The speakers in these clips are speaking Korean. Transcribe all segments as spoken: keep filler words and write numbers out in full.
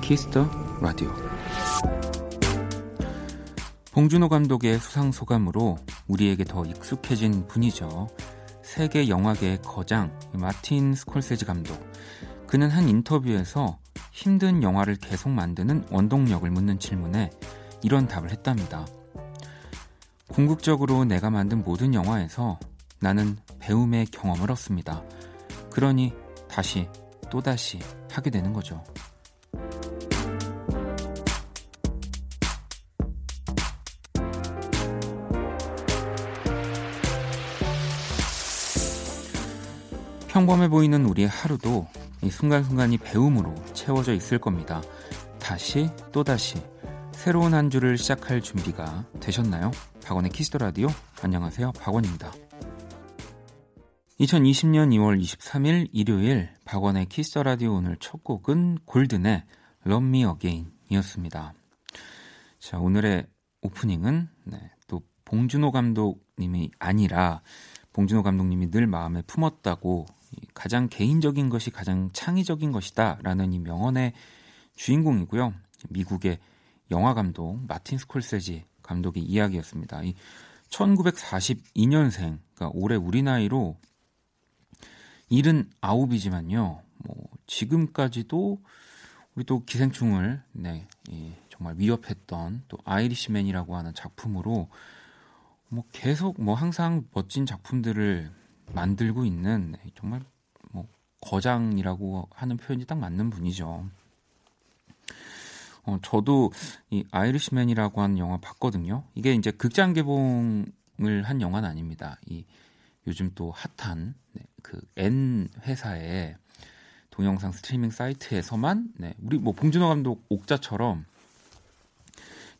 키스더 라디오. 봉준호 감독의 수상 소감으로 우리에게 더 익숙해진 분이죠. 세계 영화계의 거장 마틴 스콜세지 감독. 그는 한 인터뷰에서 힘든 영화를 계속 만드는 원동력을 묻는 질문에 이런 답을 했답니다. 궁극적으로 내가 만든 모든 영화에서 나는 배움의 경험을 얻습니다. 그러니 다시 또다시 하게 되는 거죠. 평범해 보이는 우리의 하루도 이 순간순간이 배움으로 채워져 있을 겁니다. 다시 또다시 새로운 한 주를 시작할 준비가 되셨나요? 박원의 키스더 라디오. 안녕하세요, 박원입니다. 이천이십 년 이월 이십삼일 일요일 박원의 키스더 라디오. 오늘 첫 곡은 골든의 Love Me Again 이었습니다. 자, 오늘의 오프닝은 네, 또 봉준호 감독님이 아니라 봉준호 감독님이 늘 마음에 품었다고 가장 개인적인 것이 가장 창의적인 것이다 라는 이 명언의 주인공이고요, 미국의 영화감독 마틴 스콜세지 감독의 이야기였습니다. 이 천구백사십이년생, 그러니까 올해 우리 나이로 칠십구이지만요 뭐 지금까지도 우리 또 기생충을 네, 예, 정말 위협했던 또 아이리시맨이라고 하는 작품으로 뭐 계속 뭐 항상 멋진 작품들을 만들고 있는 정말 뭐 거장이라고 하는 표현이 딱 맞는 분이죠. 어, 저도 이 아이리시맨이라고 하는 영화 봤거든요. 이게 이제 극장 개봉을 한 영화는 아닙니다. 이 요즘 또 핫한 네, 그 N 회사의 동영상 스트리밍 사이트에서만 네, 우리 뭐 봉준호 감독 옥자처럼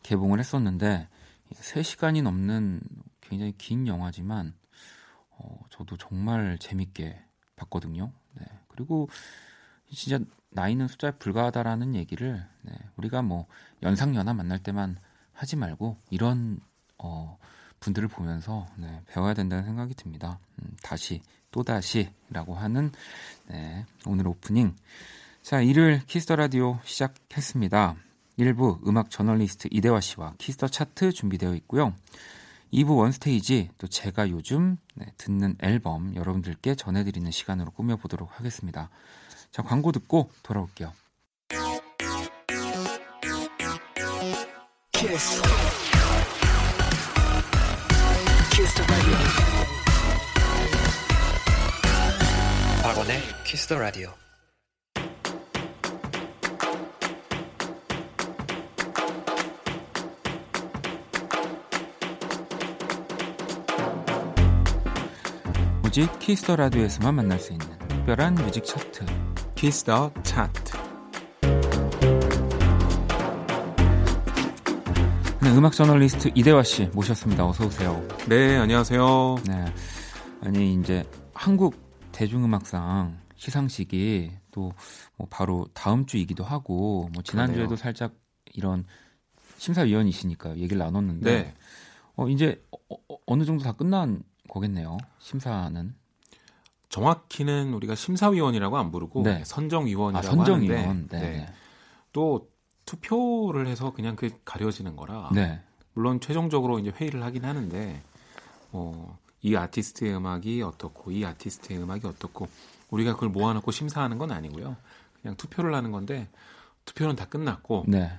개봉을 했었는데 세 시간이 넘는 굉장히 긴 영화지만 어, 저도 정말 재밌게 봤거든요. 네. 그리고 진짜 나이는 숫자에 불과하다라는 얘기를 네, 우리가 뭐 연상연하 만날 때만 하지 말고 이런 어, 분들을 보면서 네, 배워야 된다는 생각이 듭니다. 음, 다시 또다시라고 하는 네, 오늘 오프닝. 자, 일요일 키스더 라디오 시작했습니다. 일 부 음악 저널리스트 이대화 씨와 키스더 차트 준비되어 있고요. 이 부 원스테이지, 또 제가 요즘 네, 듣는 앨범 여러분들께 전해드리는 시간으로 꾸며보도록 하겠습니다. 자, 광고 듣고 돌아올게요. 키스. 키스 더 라디오. 박원의 키스 더 라디오. 오직 키스 더 라디오에서만 만날 수 있는 특별한 뮤직 차트, 키스 더 차트. 네, 음악 저널리스트 이대화 씨 모셨습니다. 어서 오세요. 네, 안녕하세요. 네, 아니 이제 한국 대중음악상 시상식이 또 뭐 바로 다음 주이기도 하고, 뭐 지난주에도 그러네요. 살짝 이런 심사위원이시니까 얘기를 나눴는데 네. 어, 이제 어, 어느 정도 다 끝난 거겠네요. 심사는 정확히는 우리가 심사위원이라고 안 부르고 네. 선정위원이라고 아, 선정위원. 하는데 네. 네. 또 투표를 해서 그냥 그게 가려지는 거라 네. 물론 최종적으로 이제 회의를 하긴 하는데 어, 이 아티스트의 음악이 어떻고 이 아티스트의 음악이 어떻고 우리가 그걸 모아놓고 심사하는 건 아니고요. 그냥 투표를 하는 건데 투표는 다 끝났고 네,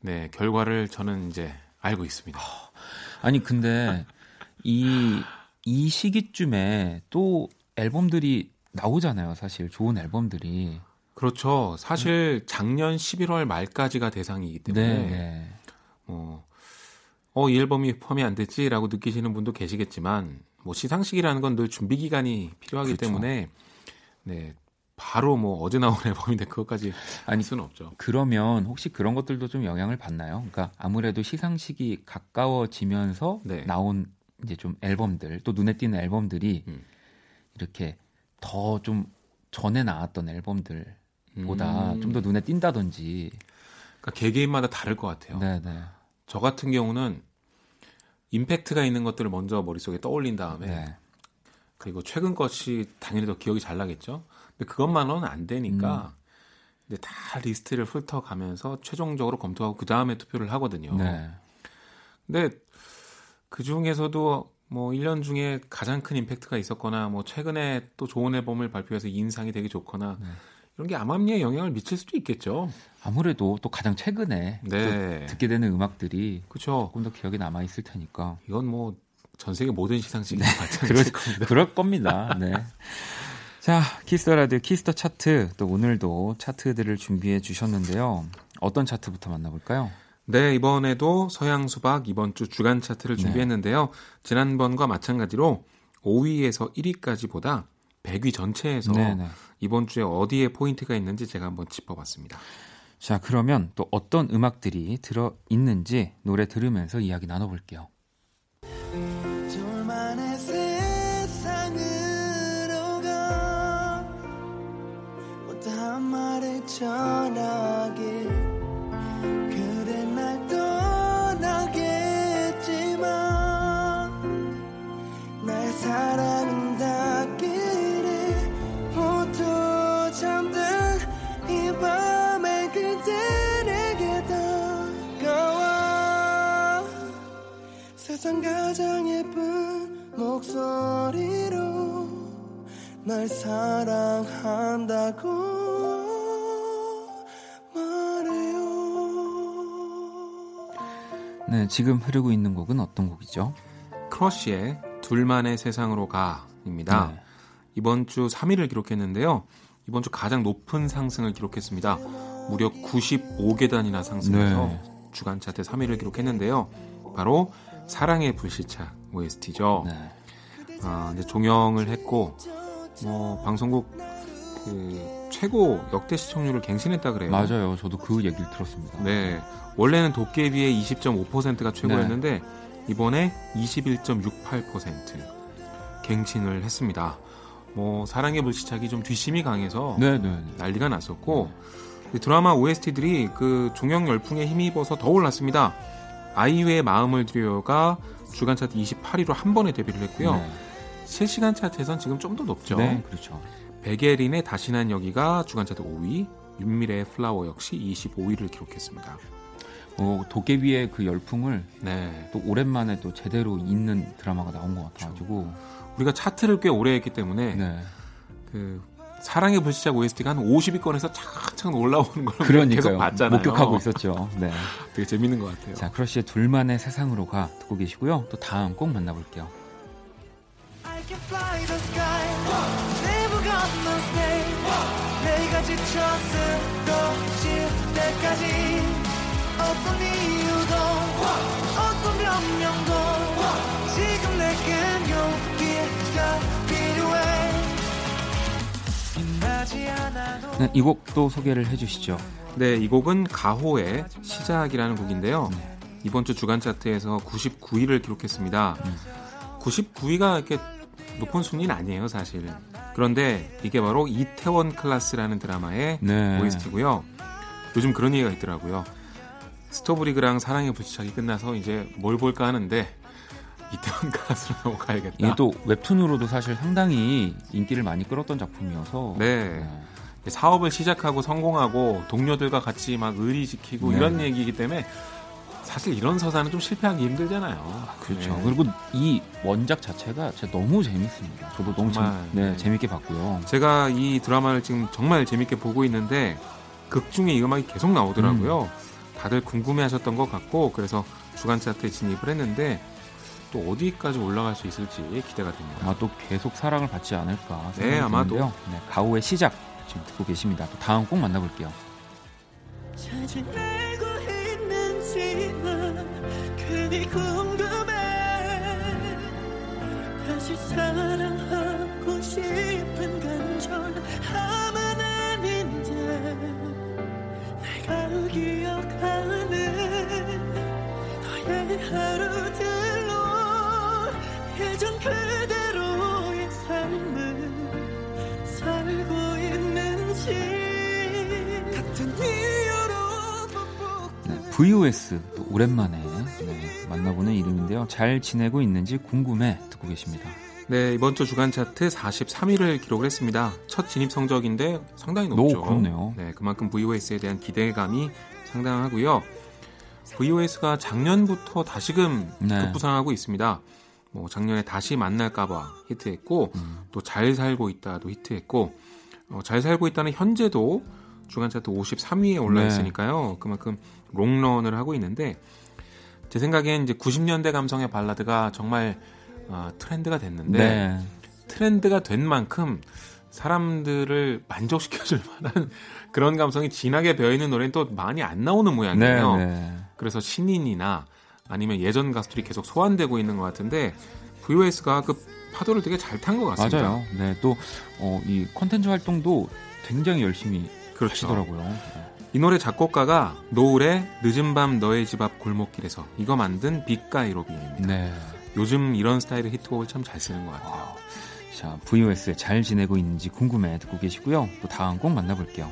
네 결과를 저는 이제 알고 있습니다. 아니 근데 이 이 시기쯤에 또 앨범들이 나오잖아요. 사실 좋은 앨범들이. 그렇죠. 사실 작년 십일월 말까지가 대상이기 때문에 네. 뭐, 어, 이 앨범이 포함이 안 됐지라고 느끼시는 분도 계시겠지만 뭐 시상식이라는 건 늘 준비 기간이 필요하기 그렇죠. 때문에 네, 바로 뭐 어제 나온 앨범인데 그것까지 할 수는 없죠. 그러면 혹시 그런 것들도 좀 영향을 받나요? 그러니까 아무래도 시상식이 가까워지면서 네. 나온 이제 좀 앨범들, 또 눈에 띄는 앨범들이 음. 이렇게 더 좀 전에 나왔던 앨범들보다 음. 좀 더 눈에 띈다든지. 그러니까 개개인마다 다를 것 같아요. 네네. 저 같은 경우는 임팩트가 있는 것들을 먼저 머릿속에 떠올린 다음에 네. 그리고 최근 것이 당연히 더 기억이 잘 나겠죠. 근데 그것만은 안 되니까 음. 근데 다 리스트를 훑어가면서 최종적으로 검토하고 그 다음에 투표를 하거든요. 네. 근데 그 중에서도 뭐 일 년 중에 가장 큰 임팩트가 있었거나 뭐 최근에 또 좋은 앨범을 발표해서 인상이 되게 좋거나 네. 이런 게 암암리에 영향을 미칠 수도 있겠죠. 아무래도 또 가장 최근에 네. 또 듣게 되는 음악들이 그쵸. 조금 더 기억에 남아 있을 테니까 이건 뭐 전 세계 모든 시상식이 네. 마찬가지일 겁니다. 그럴 겁니다. 네. 자, 키스더 라디오 키스더 차트 또 오늘도 차트들을 준비해 주셨는데요. 어떤 차트부터 만나볼까요? 네, 이번에도 서양 수박 이번 주 주간 차트를 준비했는데요. 네. 지난번과 마찬가지로 오 위에서 일 위까지보다 백 위 전체에서 네, 네. 이번 주에 어디에 포인트가 있는지 제가 한번 짚어봤습니다. 자, 그러면 또 어떤 음악들이 들어있는지 노래 들으면서 이야기 나눠볼게요. 둘만의 세상으로 가 못한 말을 전하길 가장 예쁜 목소리로 날 사랑한다고 말해요. 네, 지금 흐르고 있는 곡은 어떤 곡이죠? 크러쉬의 둘만의 세상으로 가입니다. 네. 이번 주 삼 위를 기록했는데요. 이번 주 가장 높은 상승을 기록했습니다. 무려 구십오 계단이나 상승해서 네. 주간 차트 삼 위를 기록했는데요. 바로 사랑의 불시착 오에스티죠. 네. 아, 근데 종영을 했고 뭐 방송국 그 최고 역대 시청률을 갱신했다 그래요. 맞아요. 저도 그 얘기를 들었습니다. 네. 원래는 도깨비의 이십 점 오 퍼센트가 최고였는데 네. 이번에 이십일 점 육팔 퍼센트 갱신을 했습니다. 뭐 사랑의 불시착이 좀 뒷심이 강해서 네, 네, 네. 난리가 났었고 네. 드라마 오에스티들이 그 종영 열풍에 힘입어서 더 올랐습니다. 아이유의 마음을 들여가 주간 차트 이십팔 위로 한 번에 데뷔를 했고요. 네. 실시간 차트에선 지금 좀 더 높죠. 네, 그렇죠. 백예린의 다시 난 여기가 주간 차트 오 위, 윤미래의 플라워 역시 이십오 위를 기록했습니다. 어, 도깨비의 그 열풍을 네. 또 오랜만에 또 제대로 잇는 드라마가 나온 것 같아가지고 그렇죠. 우리가 차트를 꽤 오래 했기 때문에 네. 그 사랑의 불시착 오에스티가 한 오십 위권에서 차근차근 올라오는 걸 그러니까요. 계속 봤잖아요. 목격하고 있었죠. 네. 되게 재밌는 것 같아요. 자, 크러쉬의 둘만의 세상으로 가 듣고 계시고요. 또 다음 꼭 만나볼게요. I can fly the sky. Never got no stay. 내가 지쳤을 것일 때까지 어떤 이유도 어떤 변명도 지금 내겐 용기가 네, 이 곡도 소개를 해주시죠. 네, 이 곡은 가호의 시작이라는 곡인데요. 네. 이번 주 주간 차트에서 구십구 위를 기록했습니다. 음. 구십구 위가 이렇게 높은 순위는 아니에요, 사실. 그런데 이게 바로 이태원 클라스라는 드라마의 네. 오에스티고요. 요즘 그런 얘기가 있더라고요. 스토브리그랑 사랑의 불시착이 끝나서 이제 뭘 볼까 하는데 이태원 클라스로 넘어가야겠다. 이게 또 웹툰으로도 사실 상당히 인기를 많이 끌었던 작품이어서 네. 네. 사업을 시작하고 성공하고 동료들과 같이 막 의리 지키고 네. 이런 얘기이기 때문에 사실 이런 서사는 좀 실패하기 힘들잖아요. 아, 그렇죠. 네. 그리고 이 원작 자체가 진짜 너무 재밌습니다. 저도 너무 재밌, 네, 네. 재밌게 봤고요. 제가 이 드라마를 지금 정말 재밌게 보고 있는데 극중에 이 음악이 계속 나오더라고요. 음. 다들 궁금해하셨던 것 같고 그래서 주간 차트에 진입을 했는데 또 어디까지 올라갈 수 있을지 기대가 됩니다. 아마 또 계속 사랑을 받지 않을까 생각이 네, 아마도. 드는데요. 네, 가오의 시작 지금 듣고 계십니다. 또 다음 꼭 만나볼게요. 잘 지내고 있는지만 괜히 궁금해 다시 사랑하고 싶은 간절함은 아닌데 내가 기억하는 너의 하루들 예전 그대로의 삶을 살고 있는지 같은 이유로 브이오에스 또 오랜만에 네, 만나보는 이름인데요. 잘 지내고 있는지 궁금해 듣고 계십니다. 네, 이번 주 주간 차트 사십삼 위를 기록을 했습니다. 첫 진입 성적인데 상당히 높죠. 오, 그렇네요. 네, 그만큼 브이오에스에 대한 기대감이 상당하고요. 브이오에스가 작년부터 다시금 네. 급부상하고 있습니다. 뭐 작년에 다시 만날까봐 히트했고 음. 또 잘 살고 있다도 히트했고 어, 잘 살고 있다는 현재도 주간 차트 오십삼 위에 올라있으니까요. 네. 그만큼 롱런을 하고 있는데 제 생각엔 이제 구십 년대 감성의 발라드가 정말 어, 트렌드가 됐는데 네. 트렌드가 된 만큼 사람들을 만족시켜줄 만한 그런 감성이 진하게 배어있는 노래는 또 많이 안 나오는 모양이에요. 네, 네. 그래서 신인이나 아니면 예전 가수들이 계속 소환되고 있는 것 같은데 브이오에스가 그 파도를 되게 잘 탄 것 같습니다. 맞아요. 네, 또 이 콘텐츠 어, 활동도 굉장히 열심히 그렇죠. 하시더라고요. 이 노래 작곡가가 노을의 늦은 밤 너의 집 앞 골목길에서 이거 만든 빅가이로빈입니다. 네. 요즘 이런 스타일의 히트곡을 참 잘 쓰는 것 같아요. 와우. 자, 브이오에스 잘 지내고 있는지 궁금해 듣고 계시고요. 또 다음 곡 만나볼게요.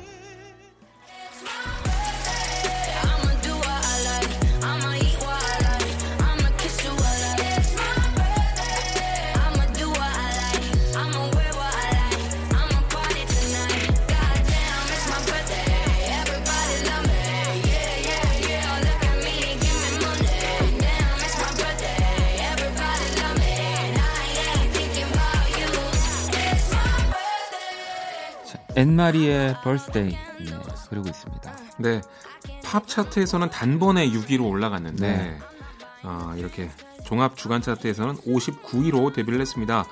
앤마리의 birthday 예, 그리고 있습니다. 네, 팝 차트에서는 단번에 육 위로 올라갔는데 네. 어, 이렇게 종합 주간 차트에서는 오십구 위로 데뷔를 했습니다.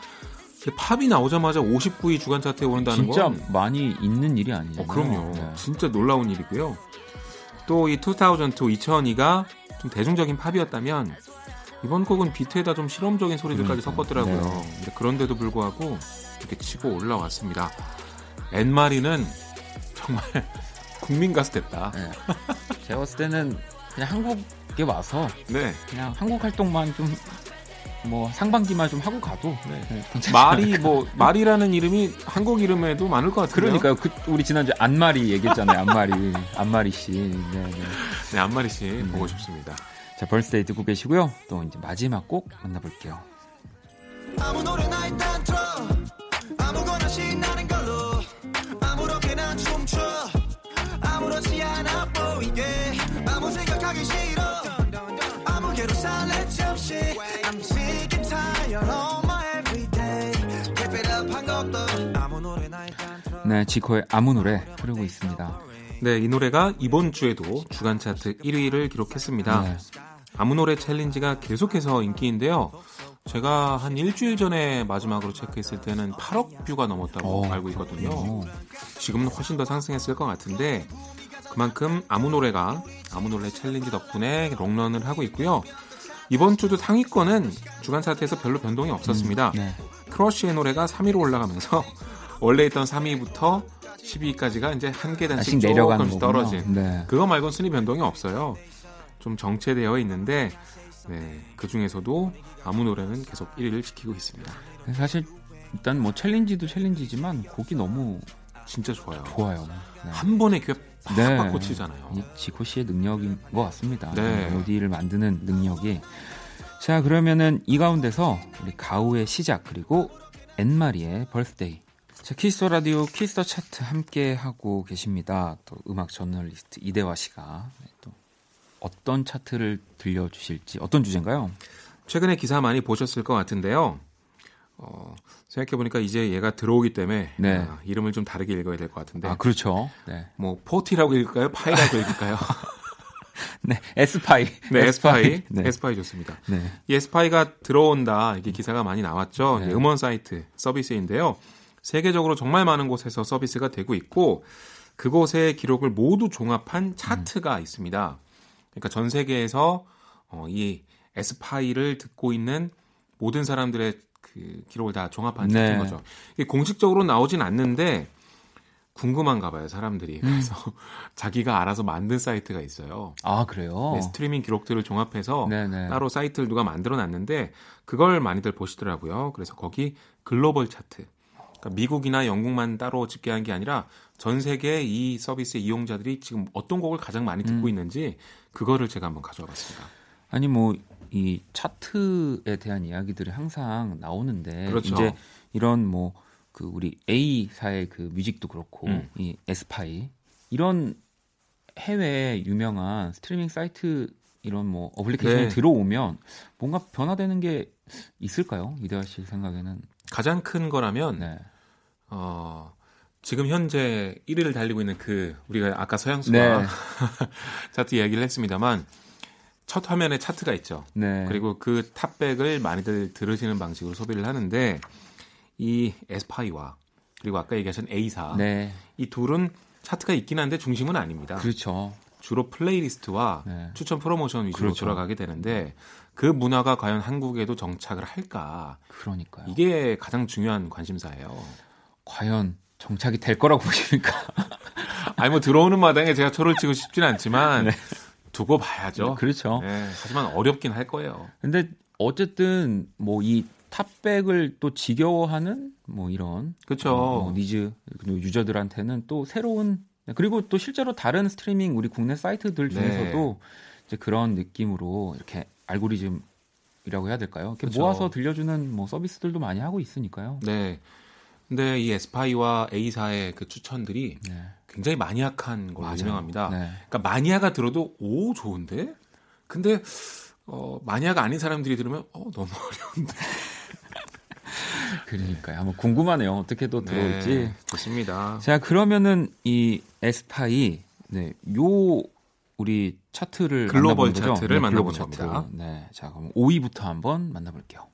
팝이 나오자마자 오십구 위 주간 차트에 오른다는 건 진짜 많이 있는 일이 아니에요. 어, 그럼요. 네. 진짜 놀라운 일이고요. 또 이 이천이, 이천이가 좀 대중적인 팝이었다면 이번 곡은 비트에다 좀 실험적인 소리들까지 그러니까. 섞었더라고요. 네. 그런데도 불구하고 이렇게 치고 올라왔습니다. 앤마리는 정말 국민 가수 됐다. 네. 제가 봤을 때는 그냥 한국에 와서 네. 그냥 한국 활동만 좀 뭐 상반기만 좀 하고 가도 네. 마리 뭐 마리라는 이름이 한국 이름에도 많을 것 같아요. 그러니까요. 그, 우리 지난주에 안마리 얘기했잖아요. 안마리 안마리 씨. 네, 네. 네 안마리 씨 네. 보고 싶습니다. 자 벌스데이 듣고 계시고요. 또 이제 마지막 곡 만나볼게요. 아무 노래나 일단 틀어 아무거나 신나는 걸로. 아무렇게나 춤춰 아무렇지 않아 보이게 아무 생각하기 싫어 아무개로 살래 잠시 I'm sick and tired of my everyday Keep it up 한 것도 아무 노래나 일단 들어 네, 지코의 아무 노래 흐르고 있습니다. 네, 이 노래가 이번 주에도 주간 차트 일 위를 기록했습니다. 네. 아무 노래 챌린지가 계속해서 인기인데요. 제가 한 일주일 전에 마지막으로 체크했을 때는 팔억 뷰가 넘었다고 오, 알고 있거든요. 그렇군요. 지금은 훨씬 더 상승했을 것 같은데 그만큼 아무 노래가 아무 노래 챌린지 덕분에 롱런을 하고 있고요. 이번 주도 상위권은 주간 차트에서 별로 변동이 없었습니다. 음, 네. 크러쉬의 노래가 삼 위로 올라가면서 원래 있던 삼 위부터 십이 위까지가 이제 한 계단씩 조금씩 떨어진 네. 그거 말고는 순위 변동이 없어요. 좀 정체되어 있는데 네, 그 중에서도 아무 노래는 계속 일 위를 지키고 있습니다. 사실 일단 뭐 챌린지도 챌린지지만 곡이 너무 진짜 좋아요. 좋아요. 네. 한 번에 귀에 팍팍 네. 꽂히잖아요. 지코 씨의 능력인 것 같습니다. 네. 멜로디를 만드는 능력이. 자 그러면은 이 가운데서 우리 가오의 시작 그리고 앤마리의 벌스데이. 자 키스 더 라디오 키스 더 차트 함께 하고 계십니다. 또 음악 저널리스트 이대화 씨가. 또 어떤 차트를 들려주실지 어떤 주제인가요? 최근에 기사 많이 보셨을 것 같은데요. 어, 생각해보니까 이제 얘가 들어오기 때문에 네. 아, 이름을 좀 다르게 읽어야 될 것 같은데. 아 그렇죠. 네. 뭐 포티라고 읽을까요? 파이라고 읽을까요? 네, 에스파이. 네, 에스파이. 네. 에스파이 좋습니다. 네. 이 에스파이가 들어온다 이게 기사가 많이 나왔죠. 네. 음원 사이트 서비스인데요. 세계적으로 정말 많은 곳에서 서비스가 되고 있고 그곳의 기록을 모두 종합한 차트가 음. 있습니다. 그러니까 전 세계에서 어, 이 에스파이를 듣고 있는 모든 사람들의 그 기록을 다 종합한 네. 거죠. 이게 공식적으로 나오진 않는데 궁금한가 봐요, 사람들이. 그래서 자기가 알아서 만든 사이트가 있어요. 아, 그래요? 네, 스트리밍 기록들을 종합해서 네네. 따로 사이트를 누가 만들어놨는데 그걸 많이들 보시더라고요. 그래서 거기 글로벌 차트. 그러니까 미국이나 영국만 따로 집계한 게 아니라 전 세계 이 서비스의 이용자들이 지금 어떤 곡을 가장 많이 듣고 음. 있는지 그거를 제가 한번 가져와 봤습니다. 아니 뭐 이 차트에 대한 이야기들이 항상 나오는데 그렇죠. 이제 이런 뭐 그 우리 A사의 그 뮤직도 그렇고 음. 이 에스파이 이런 해외 유명한 스트리밍 사이트 이런 뭐 어플리케이션이 네. 들어오면 뭔가 변화되는 게 있을까요? 이대화 씨 생각에는 가장 큰 거라면 네. 어. 지금 현재 일 위를 달리고 있는 그 우리가 아까 서양수와 네. 차트 이야기를 했습니다만 첫 화면에 차트가 있죠. 네. 그리고 그 탑백을 많이들 들으시는 방식으로 소비를 하는데 이 에스파이와 그리고 아까 얘기하신 A사 네. 이 둘은 차트가 있긴 한데 중심은 아닙니다. 그렇죠. 주로 플레이리스트와 네. 추천 프로모션 위주로 그렇죠. 들어가게 되는데 그 문화가 과연 한국에도 정착을 할까? 그러니까요. 이게 가장 중요한 관심사예요. 과연 정착이 될 거라고 보십니까? 아니 뭐 들어오는 마당에 제가 초를 치고 싶진 않지만 네. 두고 봐야죠. 네, 그렇죠. 네, 하지만 어렵긴 할 거예요. 근데 어쨌든 뭐 이 탑백을 또 지겨워하는 뭐 이런 그렇죠. 어, 뭐 니즈 유저들한테는 또 새로운 그리고 또 실제로 다른 스트리밍 우리 국내 사이트들 중에서도 네. 이제 그런 느낌으로 이렇게 알고리즘이라고 해야 될까요? 이렇게 그렇죠. 모아서 들려주는 뭐 서비스들도 많이 하고 있으니까요. 네. 근데 이 에스파이와 A사의 그 추천들이 네. 굉장히 마니악한 걸로 맞아요. 유명합니다. 네. 그러니까 마니아가 들어도 오 좋은데, 근데 어, 마니아가 아닌 사람들이 들으면 어, 너무 어려운데. 그러니까요. 한번 궁금하네요. 어떻게 또 들어올지. 네, 좋습니다. 자 그러면은 이 에스파이, 네, 요 우리 차트를 글로벌 만나보는 차트를 네, 만나보는 겁니다. 네, 자 그럼 오 위부터 한번 만나볼게요.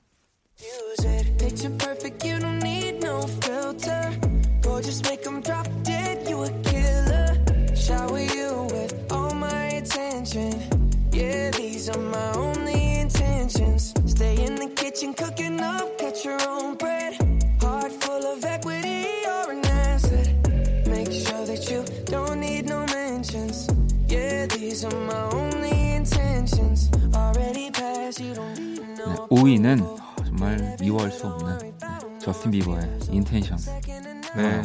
Just make them drop dead, you a killer. Shower you with all my attention. Yeah, these are my only intentions. Stay in the kitchen, cooking up, catch your own bread. Heart full of equity, you're an asset. Make sure that you don't need no mentions. Yeah, these are my only intentions. Already past, you don't need no. 오 위는 정말 미워할 수 없는 저스틴 비버의 인텐션. 네,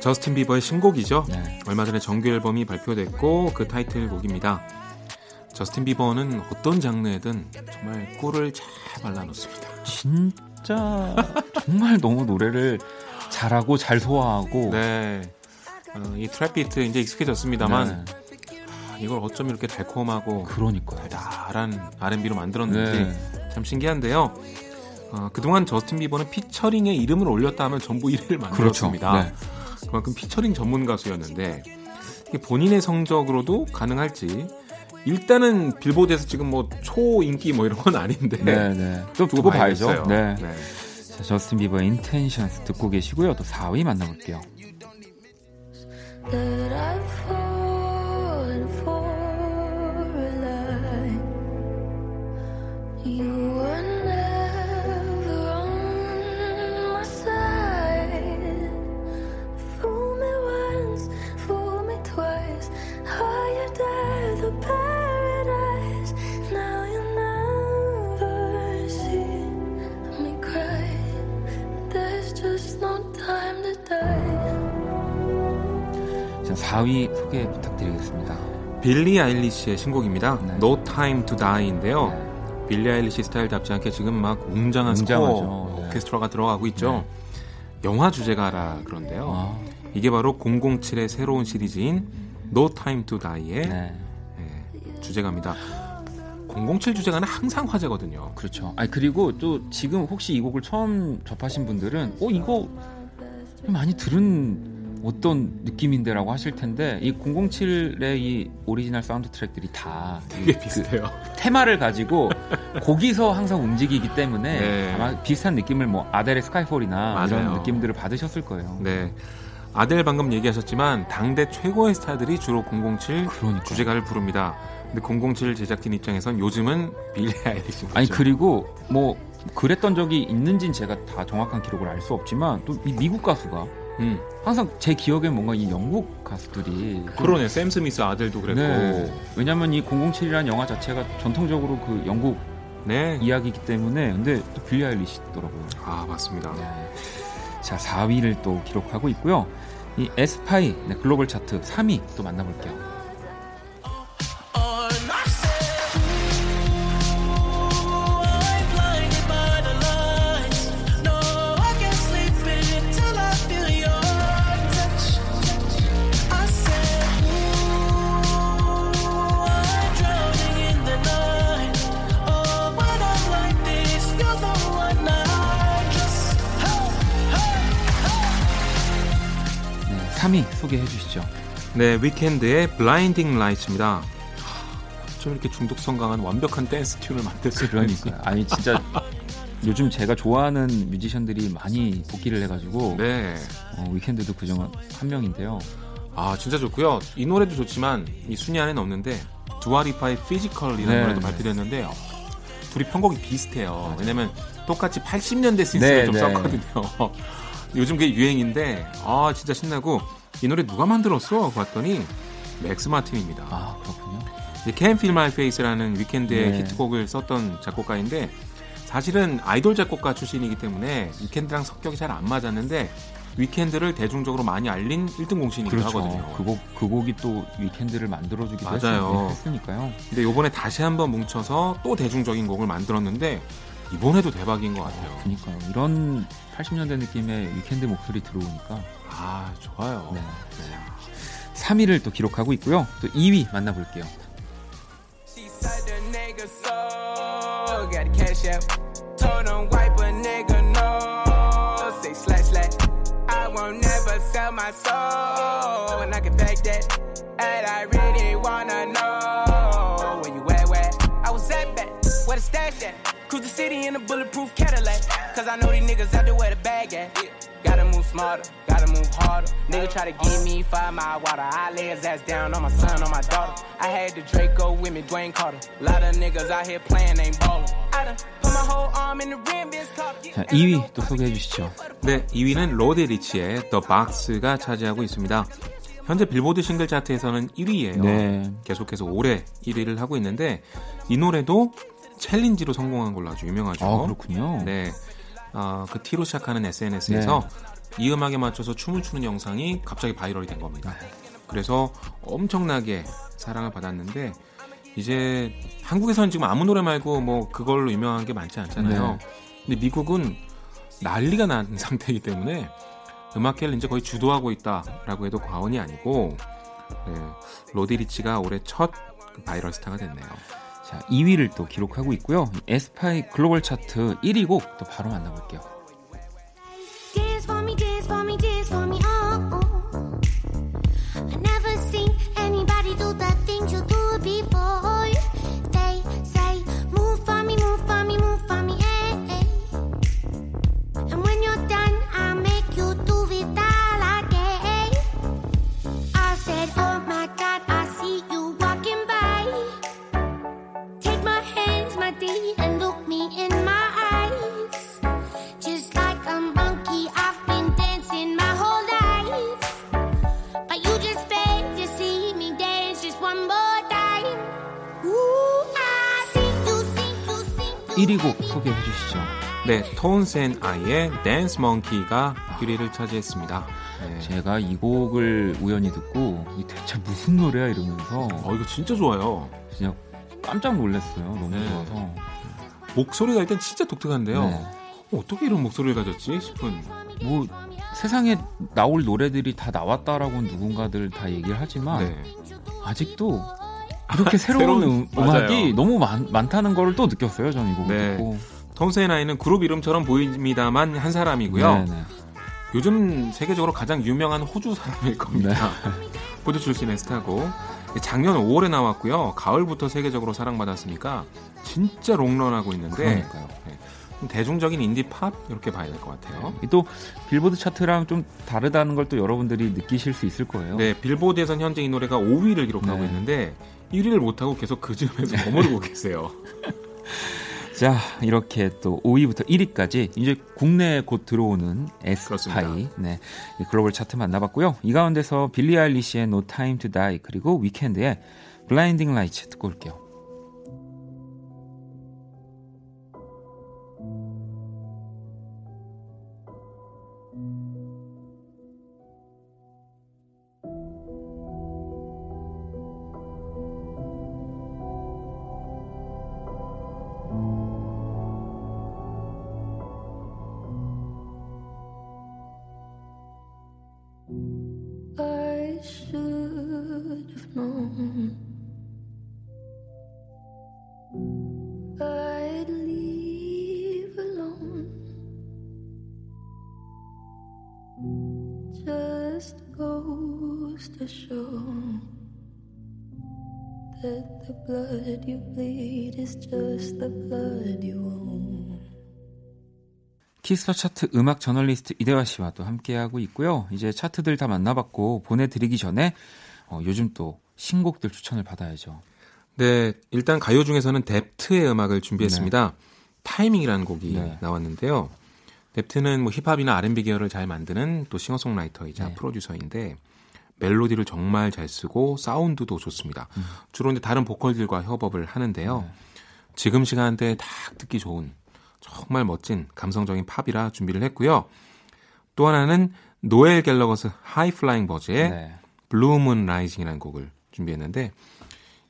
저스틴 비버의 신곡이죠. 네. 얼마 전에 정규 앨범이 발표됐고 그 타이틀곡입니다. 저스틴 비버는 어떤 장르에든 정말 꿀을 잘 발라놓습니다. 진짜 정말 너무 노래를 잘하고 잘 소화하고. 네, 어, 이 트랩 비트 이제 익숙해졌습니다만 네. 아, 이걸 어쩜 이렇게 달콤하고 그러니까요. 달달한 알앤비로 만들었는지 네. 참 신기한데요. 어, 그동안 저스틴 비버는 피처링에 이름을 올렸다 하면 전부 일 위를 만들었습니다. 그렇죠. 네. 그만큼 피처링 전문 가수였는데 본인의 성적으로도 가능할지 일단은 빌보드에서 지금 뭐 초인기 뭐 이런 건 아닌데 네, 네. 또 두고 봐야죠. 네. 네. 자, 저스틴 비버의 인텐션스 듣고 계시고요. 또 사 위 만나볼게요. 사 위 소개 부탁드리겠습니다. 빌리 아일리시의 신곡입니다. 네. No Time to Die인데요. 네. 빌리 아일리시 스타일답지 않게 지금 막 웅장한 스코어 네. 오케스트라가 들어가고 있죠. 네. 영화 주제가라 그런데요. 아. 이게 바로 공공칠의 새로운 시리즈인 No Time to Die의 네. 네, 주제가입니다. 공공칠 주제가는 항상 화제거든요. 그렇죠. 아니, 그리고 또 지금 혹시 이 곡을 처음 접하신 분들은 어 이거 많이 들은 어떤 느낌인데라고 하실 텐데 이 공공칠의 이 오리지널 사운드 트랙들이 다 되게 비슷해요. 그 테마를 가지고 거기서 항상 움직이기 때문에 네. 아마 비슷한 느낌을 뭐 아델의 스카이폴이나 맞아요. 이런 느낌들을 받으셨을 거예요. 네, 아델 방금 얘기하셨지만 당대 최고의 스타들이 주로 공공칠 그러니까. 주제가를 부릅니다. 근데 공공칠 제작진 입장에선 요즘은 빌리 아일리시 아니 그리고 뭐 그랬던 적이 있는지는 제가 다 정확한 기록을 알 수 없지만 또 이 미국 가수가 음. 항상 제 기억에 뭔가 이 영국 가수들이 그러네 샘 스미스 아들도 그랬고 네. 왜냐면 이 공공칠이라는 영화 자체가 전통적으로 그 영국 네. 이야기이기 때문에 근데 또 빌리 아일리시더라고요. 아 맞습니다. 네. 자 사 위를 또 기록하고 있고요. 이 에스파이 네, 글로벌 차트 삼 위 또 만나볼게요. 삼 위 소개해 주시죠. 네, 위켄드의 블라인딩 라이츠입니다. 좀 이렇게 중독성 강한 완벽한 댄스 튠을 만들었어요. 그러니까요. 아니 진짜 요즘 제가 좋아하는 뮤지션들이 많이 복귀를 해가지고 네. 어, 위켄드도 그중 한 명인데요. 아 진짜 좋고요. 이 노래도 좋지만 이 순위 안에는 없는데 두아리파의 피지컬이라는 네, 노래도 네. 발표됐는데 어, 둘이 편곡이 비슷해요. 아, 왜냐면 똑같이 팔십 년대 신스를 네, 좀 네. 썼거든요. 요즘 그게 유행인데 아 진짜 신나고 이 노래 누가 만들었어? 봤더니 맥스 마틴입니다. 아 그렇군요. Can't Feel My Face라는 위켄드의 네. 히트곡을 썼던 작곡가인데 사실은 아이돌 작곡가 출신이기 때문에 위켄드랑 성격이 잘 안 맞았는데 위켄드를 대중적으로 많이 알린 일 등 공신이기도 그렇죠. 하거든요. 그, 곡, 그 곡이 또 위켄드를 만들어주기도 맞아요. 했으니까요. 근데 이번에 다시 한번 뭉쳐서 또 대중적인 곡을 만들었는데 이번에도 대박인 것 같아요. 아, 그러니까요. 이런 팔십 년대 느낌의 위켄드 목소리 들어오니까 아 좋아요. 네. 네. 삼 위를 또 기록하고 있고요. 또 이 위 만나볼게요. Cruise the city in a bulletproof Cadillac Cause I know these niggas out there where the bag at Gotta move smarter, gotta move harder Nigga try to give me five mile water I lay his ass down on my son, on my daughter I had the Draco with me, Dwayne Carter Lot of niggas out here playing, ain't ballin' I done put my whole arm in the rim, bitch 자, 이 위 또 소개해 주시죠. 네, 이 위는 로드 리치의 The Box가 차지하고 있습니다. 현재 빌보드 싱글 차트에서는 일 위예요. 네. 계속해서 올해 일 위를 하고 있는데 이 노래도 챌린지로 성공한 걸로 아주 유명하죠. 아, 그렇군요. 네, 어, 그 T로 시작하는 에스엔에스에서 네. 이 음악에 맞춰서 춤을 추는 영상이 갑자기 바이럴이 된 겁니다. 그래서 엄청나게 사랑을 받았는데 이제 한국에서는 지금 아무 노래 말고 뭐 그걸로 유명한 게 많지 않잖아요. 네. 근데 미국은 난리가 난 상태이기 때문에 음악계를 이제 거의 주도하고 있다라고 해도 과언이 아니고 네, 로디리치가 올해 첫 바이럴 스타가 됐네요. 자, 이 위를 또 기록하고 있고요. 에스파이 글로벌 차트 일 위 곡 또 바로 만나볼게요. Dance for me, dance for me, dance for me, oh, oh. I never seen anybody do the things you do before. They say, move for me, move for me, move for me, hey, hey. And when you're done, I'll make you do it all again. I said, oh my God, I see you walking by. And look me in my eyes Just like a monkey I've been dancing my whole life But you just begged to see me dance just one more time Ooh, I sing you, sing you, sing you 일 위 곡 소개해 주시죠. 네, 톤스 앤 아이의 댄스 멍키가 일 위를 차지했습니다. 네. 제가 이 곡을 우연히 듣고 이 대체 무슨 노래야 이러면서 아 이거 진짜 좋아요. 진짜 깜짝 놀랐어요. 너무 네. 좋아서 목소리가 일단 진짜 독특한데요. 네. 어떻게 이런 목소리를 가졌지 싶은 뭐 세상에 나올 노래들이 다 나왔다라고 누군가들 다 얘기를 하지만 네. 아직도 이렇게 새로운, 새로운 음, 음악이 너무 많, 많다는 걸 또 느꼈어요. 저는 이 곡을 네. 듣고 톰스의 나이는 그룹 이름처럼 보입니다만 한 사람이고요. 네, 네. 요즘 세계적으로 가장 유명한 호주 사람일 겁니다. 네. 호주 출신의 스타고 작년 오월에 나왔고요. 가을부터 세계적으로 사랑받았으니까 진짜 롱런하고 있는데 네, 좀 대중적인 인디팝 이렇게 봐야 될 것 같아요. 네, 또 빌보드 차트랑 좀 다르다는 걸 또 여러분들이 느끼실 수 있을 거예요. 네, 빌보드에선 현재 이 노래가 오 위를 기록하고 네. 있는데 일 위를 못하고 계속 그 즈음에서 머무르고 계세요. 자, 이렇게 또 오 위부터 일 위까지 이제 국내에 곧 들어오는 에스파이 네, 글로벌 차트 만나봤고요. 이 가운데서 빌리 아일리시의 No Time to Die 그리고 위켄드의 Blinding Lights 듣고 올게요. Just go amongst the shore that the blood you bleed is just the blood you own. 키스터 차트 음악 저널리스트 이대화 씨와 또 함께하고 있고요. 이제 차트들 다 만나봤고 보내드리기 전에 어, 요즘 또 신곡들 추천을 받아야죠. 네, 일단 가요 중에서는 뎁트의 음악을 준비했습니다. 네. 타이밍이라는 곡이 네. 나왔는데요. 뎁트는 뭐 힙합이나 알앤비 계열을 잘 만드는 또 싱어송라이터이자 네. 프로듀서인데 멜로디를 정말 잘 쓰고 사운드도 좋습니다. 음. 주로 이제 다른 보컬들과 협업을 하는데요. 네. 지금 시간대에 딱 듣기 좋은 정말 멋진 감성적인 팝이라 준비를 했고요. 또 하나는 노엘 갤러거스 하이 플라잉 버즈의 네. 블루 문 라이징이라는 곡을 준비했는데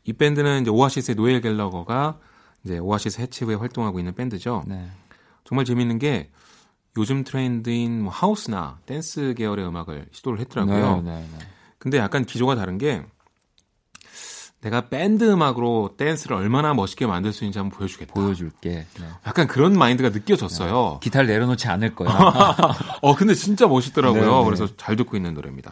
이 밴드는 이제 오아시스의 노엘 갤러거가 이제 오아시스 해체 후에 활동하고 있는 밴드죠. 네. 정말 재밌는 게 요즘 트렌드인 뭐 하우스나 댄스 계열의 음악을 시도를 했더라고요. 네, 네, 네. 근데 약간 기조가 다른 게 내가 밴드 음악으로 댄스를 얼마나 멋있게 만들 수 있는지 한번 보여주겠다. 보여줄게. 네. 약간 그런 마인드가 느껴졌어요. 네. 기타를 내려놓지 않을 거야. 어, 근데 진짜 멋있더라고요. 네, 네. 그래서 잘 듣고 있는 노래입니다.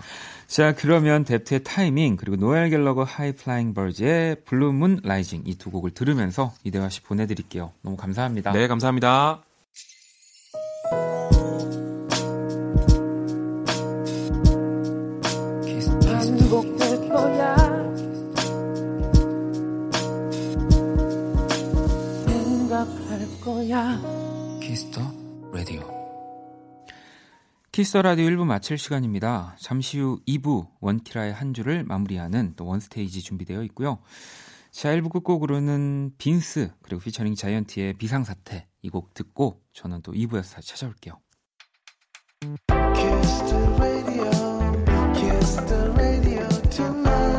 자, 그러면 뎁트의 타이밍 그리고 노엘 갤러거 하이 플라잉 버즈의 블루 문 라이징 이 두 곡을 들으면서 이대화 씨 보내드릴게요. 너무 감사합니다. 네, 감사합니다. 키스터 라디오 키스터 라디오 일 부 마칠 시간입니다. 잠시 후 이 부 원키라의 한 주를 마무리하는 또 원스테이지 준비되어 있고요. 자, 일 부 끝곡으로는 빈스 그리고 피처링 자이언티의 비상사태 이 곡 듣고 저는 또 이 부에서 다시 찾아올게요. Kiss the radio, kiss the radio tonight.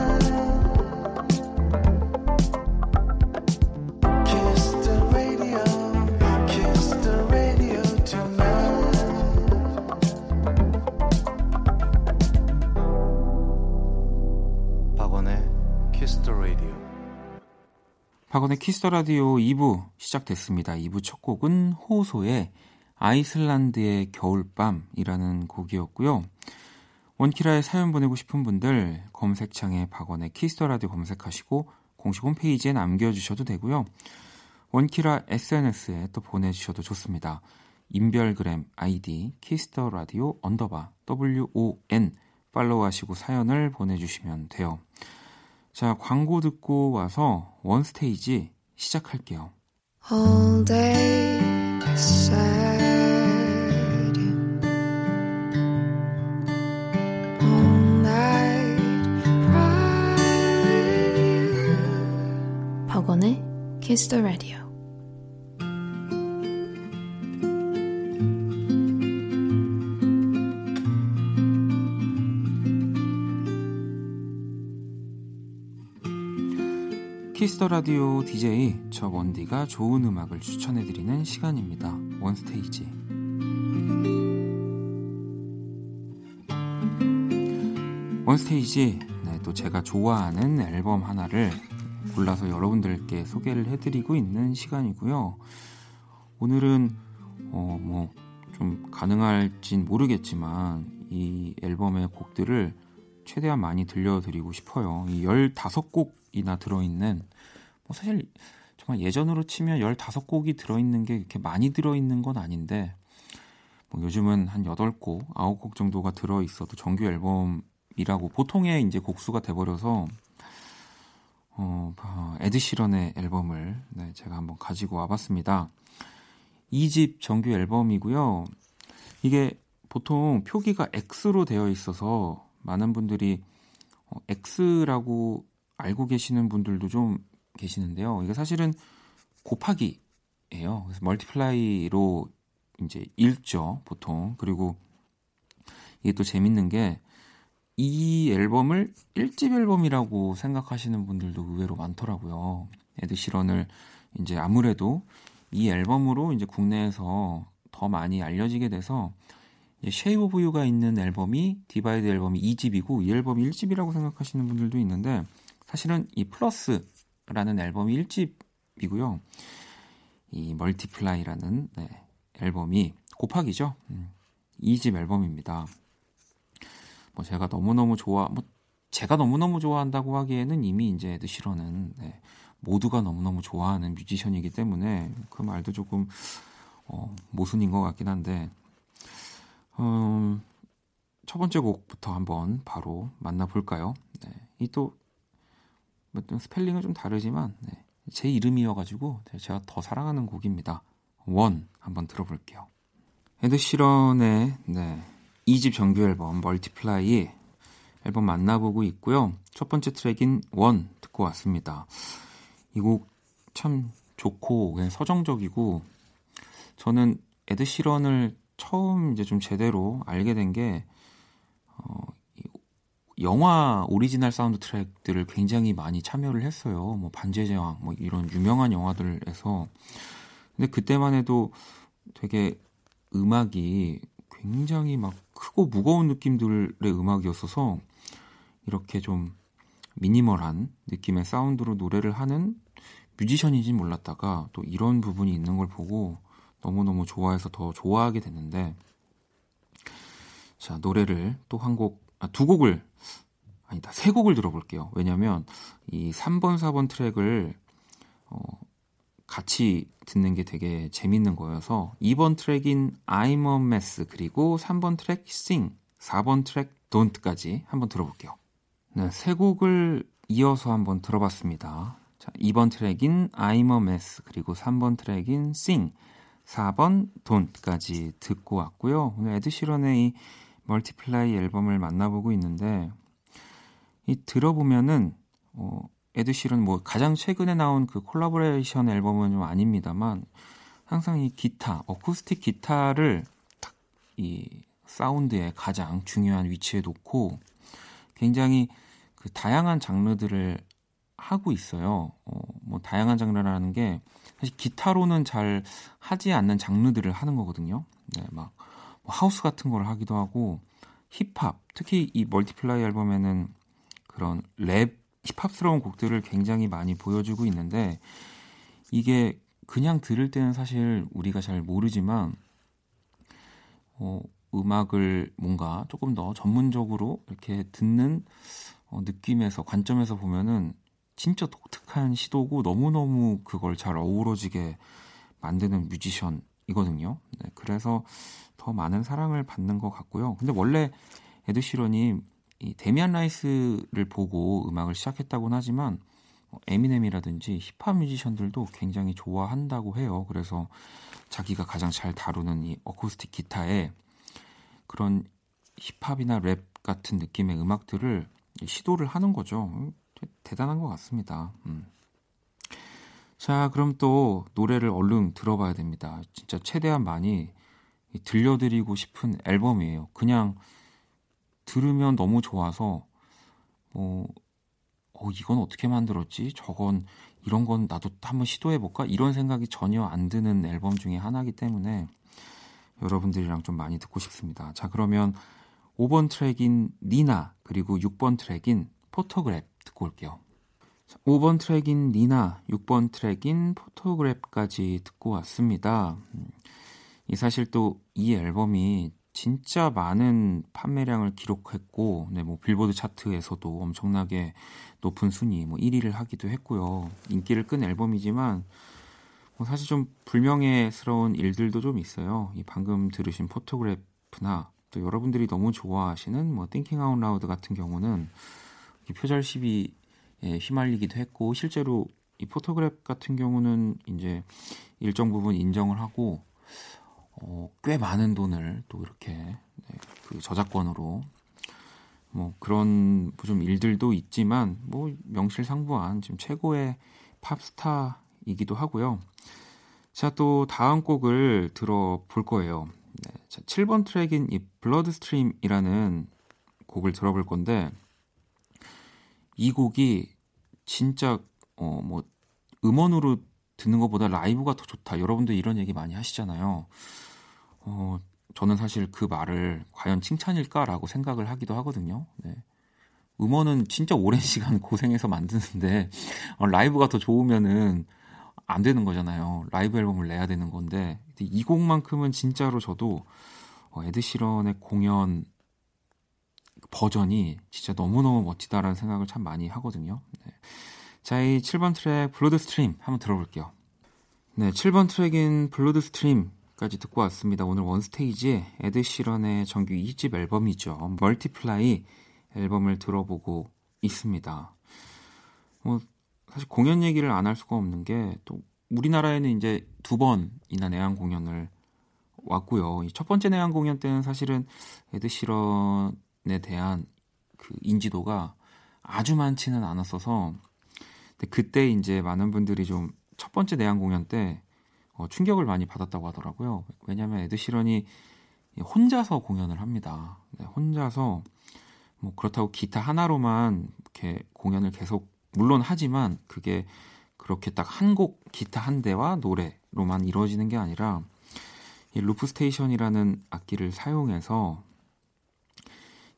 박원의 키스더라디오 이 부 시작됐습니다. 이 부 첫 곡은 호소의 아이슬란드의 겨울밤이라는 곡이었고요. 원키라에 사연 보내고 싶은 분들 검색창에 박원의 키스더라디오 검색하시고 공식 홈페이지에 남겨주셔도 되고요. 원키라 에스엔에스에 또 보내주셔도 좋습니다. 인별그램 아이디 키스더라디오 언더바 더블유오엔 팔로우하시고 사연을 보내주시면 돼요. 자, 광고 듣고 와서 원스테이지 시작할게요. All day sad All night cry 박원의 Kiss the Radio. 키스더라디오 디제이 저 원디가 좋은 음악을 추천해드리는 시간입니다. 원스테이지 원스테이지 네, 또 제가 좋아하는 앨범 하나를 골라서 여러분들께 소개를 해드리고 있는 시간이고요. 오늘은 어, 뭐 좀 가능할진 모르겠지만 이 앨범의 곡들을 최대한 많이 들려드리고 싶어요. 이 열다섯 곡이나 들어있는 뭐 사실 정말 예전으로 치면 열다섯 곡이 들어있는 게 이렇게 많이 들어있는 건 아닌데 뭐 요즘은 한 여덟 곡, 아홉 곡 정도가 들어있어도 정규 앨범이라고 보통의 이제 곡수가 돼버려서 어, 에드 시런의 앨범을 네, 제가 한번 가지고 와봤습니다. 이 집 정규 앨범이고요. 이게 보통 표기가 X로 되어 있어서 많은 분들이 X라고 알고 계시는 분들도 좀 계시는데요. 이게 사실은 곱하기예요. 그래서 멀티플라이로 이제 읽죠, 보통. 그리고 이게 또 재밌는 게 이 앨범을 일 집 앨범이라고 생각하시는 분들도 의외로 많더라고요. 에드 시런을 이제 아무래도 이 앨범으로 이제 국내에서 더 많이 알려지게 돼서 Shape of You가 있는 앨범이 디바이드 앨범이 이 집이고 이 앨범이 일 집이라고 생각하시는 분들도 있는데 사실은 이 플러스라는 앨범이 일 집이고요. 이 멀티플라이라는 네, 앨범이 곱하기죠. 이 집 앨범입니다. 뭐 제가 너무너무 좋아 뭐 제가 너무너무 좋아한다고 하기에는 이미 이제 에드 시런은 네, 모두가 너무너무 좋아하는 뮤지션이기 때문에 그 말도 조금 어, 모순인 것 같긴 한데 음, 첫 번째 곡부터 한번 바로 만나볼까요? 네, 이 또 스펠링은 좀 다르지만 네, 제 이름이어가지고 제가 더 사랑하는 곡입니다. 원 한번 들어볼게요. 에드 시런의 네, 이 집 정규앨범 멀티플라이 앨범 만나보고 있고요. 첫 번째 트랙인 원 듣고 왔습니다. 이 곡 참 좋고 그냥 서정적이고 저는 에드 시런을 처음 이제 좀 제대로 알게 된 게 어, 영화 오리지널 사운드 트랙들을 굉장히 많이 참여를 했어요. 뭐 반지의 제왕 뭐 이런 유명한 영화들에서. 근데 그때만 해도 되게 음악이 굉장히 막 크고 무거운 느낌들의 음악이었어서 이렇게 좀 미니멀한 느낌의 사운드로 노래를 하는 뮤지션인지는 몰랐다가 또 이런 부분이 있는 걸 보고 너무너무 좋아해서 더 좋아하게 됐는데 자 노래를 또 한 곡, 아, 두 곡을 아니다 세 곡을 들어볼게요. 왜냐면 이 삼 번 사 번 트랙을 어, 같이 듣는 게 되게 재밌는 거여서 이 번 트랙인 I'm a Mess 그리고 삼 번 트랙 Sing, 사 번 트랙 Don't까지 한번 들어볼게요. 네, 세 곡을 이어서 한번 들어봤습니다. 자, 이 번 트랙인 I'm a Mess 그리고 삼 번 트랙인 Sing, 사 번 Don't까지 듣고 왔고요. 오늘 에드 시런의 이 멀티플라이 앨범을 만나보고 있는데 이 들어보면은 어, 에드 시런 뭐 가장 최근에 나온 그 콜라보레이션 앨범은 좀 아닙니다만 항상 이 기타, 어쿠스틱 기타를 딱 이 사운드에 가장 중요한 위치에 놓고 굉장히 그 다양한 장르들을 하고 있어요. 어, 뭐 다양한 장르라는 게 사실 기타로는 잘 하지 않는 장르들을 하는 거거든요. 네, 막 뭐 하우스 같은 걸 하기도 하고 힙합, 특히 이 멀티플라이 앨범에는 그런 랩 힙합스러운 곡들을 굉장히 많이 보여주고 있는데 이게 그냥 들을 때는 사실 우리가 잘 모르지만 어, 음악을 뭔가 조금 더 전문적으로 이렇게 듣는 어, 느낌에서 관점에서 보면은 진짜 독특한 시도고 너무너무 그걸 잘 어우러지게 만드는 뮤지션이거든요. 네, 그래서 더 많은 사랑을 받는 것 같고요. 근데 원래 에드 시런이 이 데미안 라이스를 보고 음악을 시작했다고는 하지만 에미넴이라든지 힙합 뮤지션들도 굉장히 좋아한다고 해요. 그래서 자기가 가장 잘 다루는 이 어쿠스틱 기타에 그런 힙합이나 랩 같은 느낌의 음악들을 시도를 하는 거죠. 대단한 것 같습니다. 음. 자, 그럼 또 노래를 얼른 들어봐야 됩니다. 진짜 최대한 많이 들려드리고 싶은 앨범이에요. 그냥 들으면 너무 좋아서 뭐 어, 이건 어떻게 만들었지? 저건 이런 건 나도 한번 시도해볼까? 이런 생각이 전혀 안 드는 앨범 중에 하나이기 때문에 여러분들이랑 좀 많이 듣고 싶습니다. 자 그러면 오 번 트랙인 니나 그리고 육 번 트랙인 포토그랩 듣고 올게요. 자, 오 번 트랙인 니나, 육 번 트랙인 포토그랩까지 듣고 왔습니다. 음, 이 사실 또 이 앨범이 진짜 많은 판매량을 기록했고, 네, 뭐 빌보드 차트에서도 엄청나게 높은 순위, 뭐 일 위를 하기도 했고요. 인기를 끈 앨범이지만 뭐 사실 좀 불명예스러운 일들도 좀 있어요. 이 방금 들으신 포토그래프나 또 여러분들이 너무 좋아하시는 뭐 Thinking Out Loud 같은 경우는 표절 시비에 휘말리기도 했고 실제로 이 포토그래프 같은 경우는 이제 일정 부분 인정을 하고. 어, 꽤 많은 돈을 또 이렇게 네, 그 저작권으로 뭐 그런 좀 일들도 있지만 뭐 명실상부한 지금 최고의 팝스타이기도 하고요. 자, 또 다음 곡을 들어볼 거예요. 네, 자, 칠 번 트랙인 이 블러드스트림이라는 곡을 들어볼 건데 이 곡이 진짜 어, 뭐 음원으로 듣는 것보다 라이브가 더 좋다. 여러분들 이런 얘기 많이 하시잖아요. 어, 저는 사실 그 말을 과연 칭찬일까라고 생각을 하기도 하거든요. 네. 음원은 진짜 오랜 시간 고생해서 만드는데 어, 라이브가 더 좋으면은 안 되는 거잖아요. 라이브 앨범을 내야 되는 건데 이 곡만큼은 진짜로 저도 어, 에드 시런의 공연 버전이 진짜 너무너무 멋지다라는 생각을 참 많이 하거든요. 네. 자, 이 칠 번 트랙 블러드 스트림 한번 들어볼게요. 네, 칠 번 트랙인 블러드 스트림까지 듣고 왔습니다. 오늘 원스테이지 에드 시런의 정규 이 집 앨범이죠. 멀티플라이 앨범을 들어보고 있습니다. 뭐 사실 공연 얘기를 안 할 수가 없는 게, 또 우리나라에는 이제 두 번이나 내한 공연을 왔고요. 이 첫 번째 내한 공연 때는 사실은 에드 시런에 대한 그 인지도가 아주 많지는 않았어서, 근데 그때 이제 많은 분들이 좀 첫 번째 내한 공연 때 어, 충격을 많이 받았다고 하더라고요. 왜냐하면 에드 시런이 혼자서 공연을 합니다. 네, 혼자서 뭐 그렇다고 기타 하나로만 이렇게 공연을 계속 물론 하지만, 그게 그렇게 딱 한 곡 기타 한 대와 노래로만 이루어지는 게 아니라 이 루프 스테이션이라는 악기를 사용해서,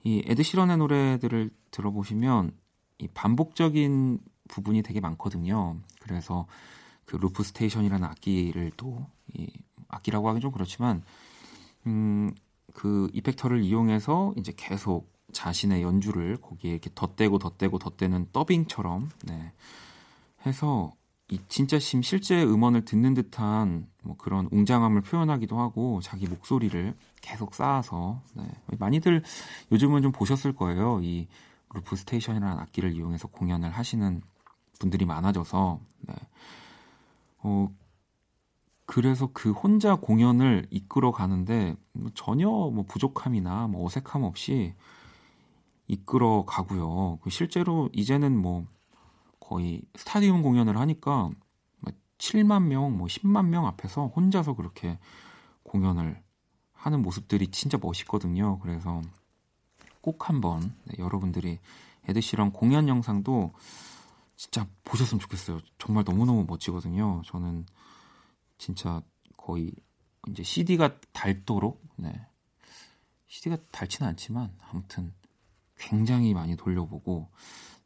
이 에드 시런의 노래들을 들어보시면 이 반복적인 부분이 되게 많거든요. 그래서 그 루프 스테이션이라는 악기를 또 이 악기라고 하긴 좀 그렇지만 음 그 이펙터를 이용해서 이제 계속 자신의 연주를 거기에 이렇게 덧대고 덧대고 덧대는 더빙처럼 네, 해서 이 진짜 심 실제 음원을 듣는 듯한 뭐 그런 웅장함을 표현하기도 하고, 자기 목소리를 계속 쌓아서 네. 많이들 요즘은 좀 보셨을 거예요. 이 루프 스테이션이라는 악기를 이용해서 공연을 하시는 분들이 많아져서 네. 어, 그래서 그 혼자 공연을 이끌어 가는데 전혀 뭐 부족함이나 뭐 어색함 없이 이끌어 가고요. 실제로 이제는 뭐 거의 스타디움 공연을 하니까 칠만 명, 뭐 십만 명 앞에서 혼자서 그렇게 공연을 하는 모습들이 진짜 멋있거든요. 그래서 꼭 한번 네, 여러분들이 에드 시런 공연 영상도 진짜 보셨으면 좋겠어요. 정말 너무너무 멋지거든요. 저는 진짜 거의 이제 씨디가 닳도록 네, 씨디가 닳지는 않지만 아무튼 굉장히 많이 돌려보고,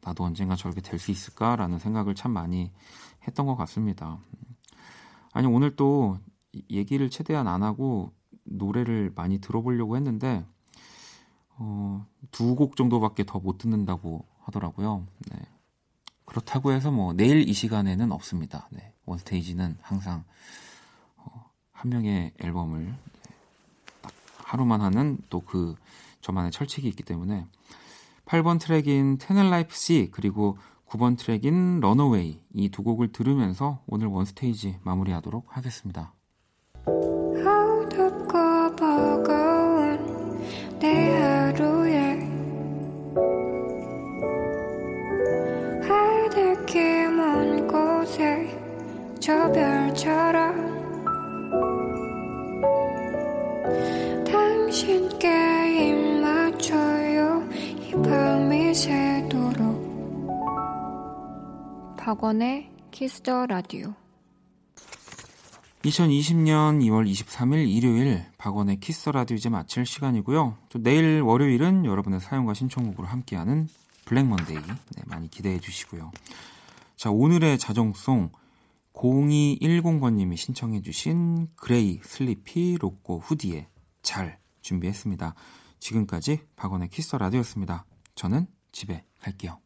나도 언젠가 저렇게 될 수 있을까라는 생각을 참 많이 했던 것 같습니다. 아니, 오늘 또 얘기를 최대한 안 하고 노래를 많이 들어보려고 했는데 어, 두 곡 정도밖에 더 못 듣는다고 하더라고요. 네. 그렇다고 해서 뭐 내일 이 시간에는 없습니다. 네. 원스테이지는 항상 어, 한 명의 앨범을 네. 딱 하루만 하는 또 그 저만의 철칙이 있기 때문에, 팔 번 트랙인 테넬 라이프 시 그리고 구 번 트랙인 런어웨이, 이 두 곡을 들으면서 오늘 원스테이지 마무리하도록 하겠습니다. 어둡고 버거운 내 하루에 하늘길 먼 곳에 저 별처럼 당신께 입 맞춰요 이 밤이 새도록. 박원의 키스 더 라디오. 이천이십 년 이월 이십삼일 일요일 박원의 키스 더 라디오 이제 마칠 시간이고요. 또 내일 월요일은 여러분의 사연과 신청곡으로 함께하는 블랙 먼데이 네, 많이 기대해 주시고요. 자, 오늘의 자정송 공이일공 번님이 신청해 주신 그레이 슬리피 로꼬 후디의 잘 준비했습니다. 지금까지 박원의 키스 더 라디오였습니다. 저는 집에 갈게요.